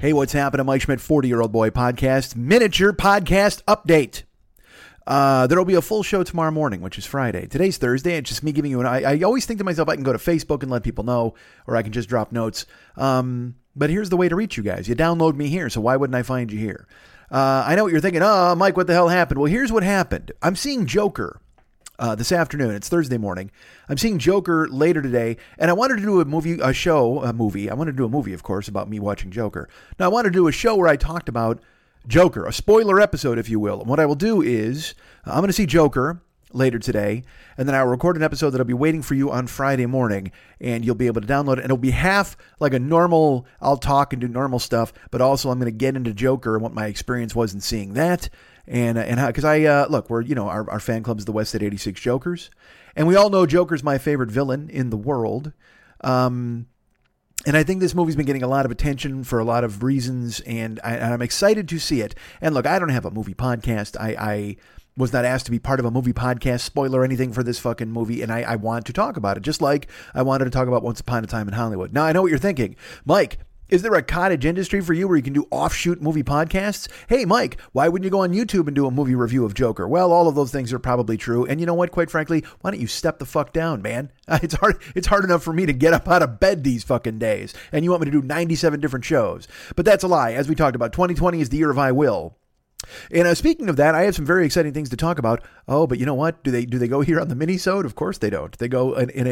Hey, what's happening? Mike Schmidt, 40-Year-Old Boy Podcast, miniature podcast update. There'll be a full show tomorrow morning, which is Friday. Today's Thursday. It's just me giving you an... I always think to myself, I can go to Facebook and let people know, or I can just drop notes. But here's the way to reach you guys. You download me here, so why wouldn't I find you here? I know what you're thinking. Oh, Mike, what the hell happened? Well, here's what happened. I'm seeing Joker this afternoon. It's Thursday morning. I'm seeing Joker later today, and I wanted to do a movie. I wanted to do a movie, of course, about me watching Joker. Now, I wanted to do a show where I talked about Joker, a spoiler episode, if you will. And what I will do is I'm going to see Joker later today, and then I'll record an episode that'll be waiting for you on Friday morning, and you'll be able to download it. And it'll be half like a normal, I'll talk and do normal stuff, but also I'm going to get into Joker and what my experience was in seeing that. And how, cause I, look, we're, you know, our fan club is the West Side 86 Jokers, and we all know Joker's my favorite villain in the world. And I think this movie's been getting a lot of attention for a lot of reasons, and I'm excited to see it. And look, I don't have a movie podcast. I was not asked to be part of a movie podcast, spoiler, anything for this fucking movie, and I want to talk about it, just like I wanted to talk about Once Upon a Time in Hollywood. Now, I know what you're thinking. Mike, is there a cottage industry for you where you can do offshoot movie podcasts? Hey, Mike, why wouldn't you go on YouTube and do a movie review of Joker? Well, all of those things are probably true. And you know what? Quite frankly, why don't you step the fuck down, man? It's hard enough for me to get up out of bed these fucking days. And you want me to do 97 different shows. But that's a lie. As we talked about, 2020 is the year of I will. And speaking of that, I have some very exciting things to talk about. Oh, but you know what? Do they go here on the mini-sode? Of course they don't. They go in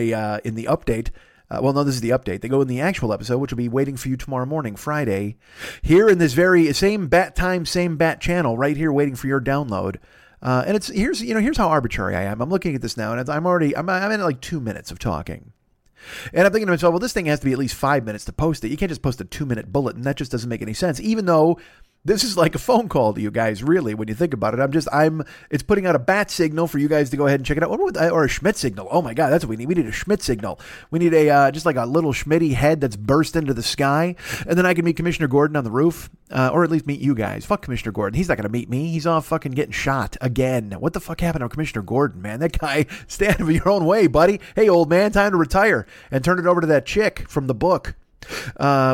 the update. Well, no, this is the update. They go in the actual episode, which will be waiting for you tomorrow morning, Friday, here in this very same bat time, same bat channel right here waiting for your download. And it's here's how arbitrary I am. I'm looking at this now, and I'm in like 2 minutes of talking. And I'm thinking to myself, well, this thing has to be at least 5 minutes to post it. You can't just post a 2-minute bullet, and that just doesn't make any sense, even though this is like a phone call to you guys, really, when you think about it. It's putting out a bat signal for you guys to go ahead and check it out. Or a Schmidt signal. Oh my God, that's what we need. We need a Schmidt signal. We need just like a little Schmitty head that's burst into the sky. And then I can meet Commissioner Gordon on the roof, or at least meet you guys. Fuck Commissioner Gordon. He's not going to meet me. He's off fucking getting shot again. What the fuck happened to Commissioner Gordon, man? That guy, stand up your own way, buddy. Hey, old man, time to retire and turn it over to that chick from the book.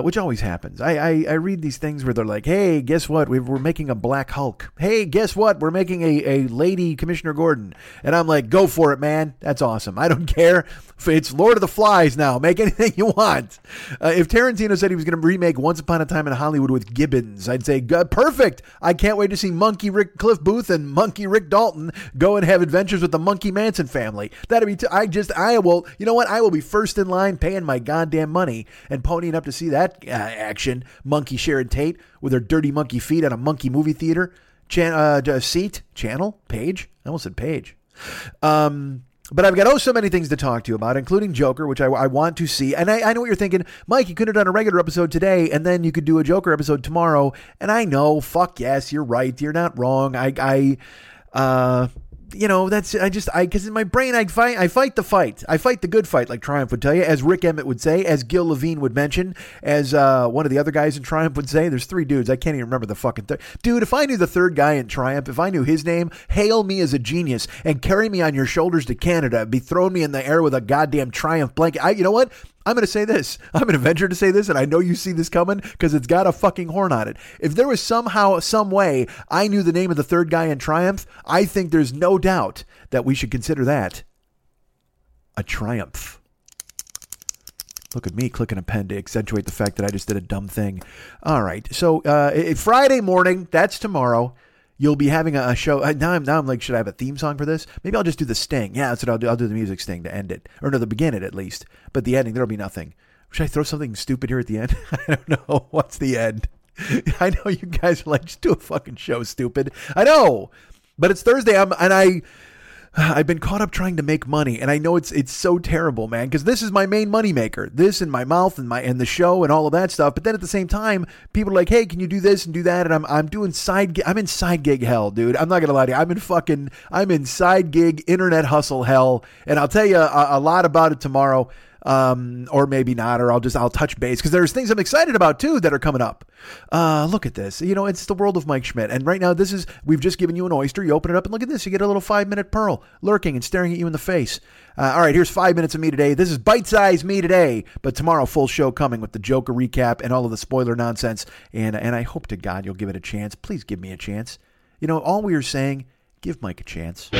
Which always happens. I read these things where they're like, hey, guess what? We're making a Black Hulk. Hey, guess what? We're making a lady Commissioner Gordon. And I'm like, go for it, man. That's awesome. I don't care. It's Lord of the Flies now. Make anything you want. If Tarantino said he was going to remake Once Upon a Time in Hollywood with Gibbons, I'd say, perfect. I can't wait to see Monkey Rick Cliff Booth and Monkey Rick Dalton go and have adventures with the Monkey Manson family. That'd be, you know what? I will be first in line paying my goddamn money and ponying up to see that action. Monkey Sharon Tate with her dirty monkey feet on a monkey movie theater page. I almost said page. But I've got so many things to talk to you about, including Joker, which I want to see. And I know what you're thinking. Mike, you could have done a regular episode today, and then you could do a Joker episode tomorrow. And I know, fuck yes, you're right. You're not wrong. Because in my brain, I fight the fight. I fight the good fight, like Triumph would tell you, as Rick Emmett would say, as Gil Levine would mention, as one of the other guys in Triumph would say. There's three dudes. I can't even remember the fucking third. Dude, if I knew the third guy in Triumph, if I knew his name, hail me as a genius and carry me on your shoulders to Canada, be thrown me in the air with a goddamn Triumph blanket. You know what? I'm going to say this. I'm going to venture to say this, and I know you see this coming because it's got a fucking horn on it. If there was somehow, some way, I knew the name of the third guy in Triumph, I think there's no doubt that we should consider that a triumph. Look at me clicking a pen to accentuate the fact that I just did a dumb thing. All right. So Friday morning, that's tomorrow. You'll be having a show. Now I'm like, should I have a theme song for this? Maybe I'll just do the sting. Yeah, that's what I'll do. I'll do the music sting to end it. Or no, the beginning at least. But the ending, there'll be nothing. Should I throw something stupid here at the end? I don't know. What's the end? I know you guys are like, just do a fucking show, stupid. I know. But it's Thursday. I've been caught up trying to make money, and I know it's so terrible, man, because this is my main money maker. This and my mouth and the show and all of that stuff. But then at the same time, people are like, hey, can you do this and do that? And I'm doing I'm in side gig hell, dude. I'm not going to lie to you. I'm in side gig internet hustle hell. And I'll tell you a lot about it tomorrow. or maybe not, or I'll touch base because there's things I'm excited about too that are coming up. Look at this. You know, it's the world of Mike Schmidt. And right now we've just given you an oyster. You open it up and look at this. You get a little 5-minute pearl lurking and staring at you in the face. All right, here's 5 minutes of me today. This is bite-sized me today, but tomorrow full show coming with the Joker recap and all of the spoiler nonsense. And I hope to God you'll give it a chance. Please give me a chance. You know, all we are saying, give Mike a chance.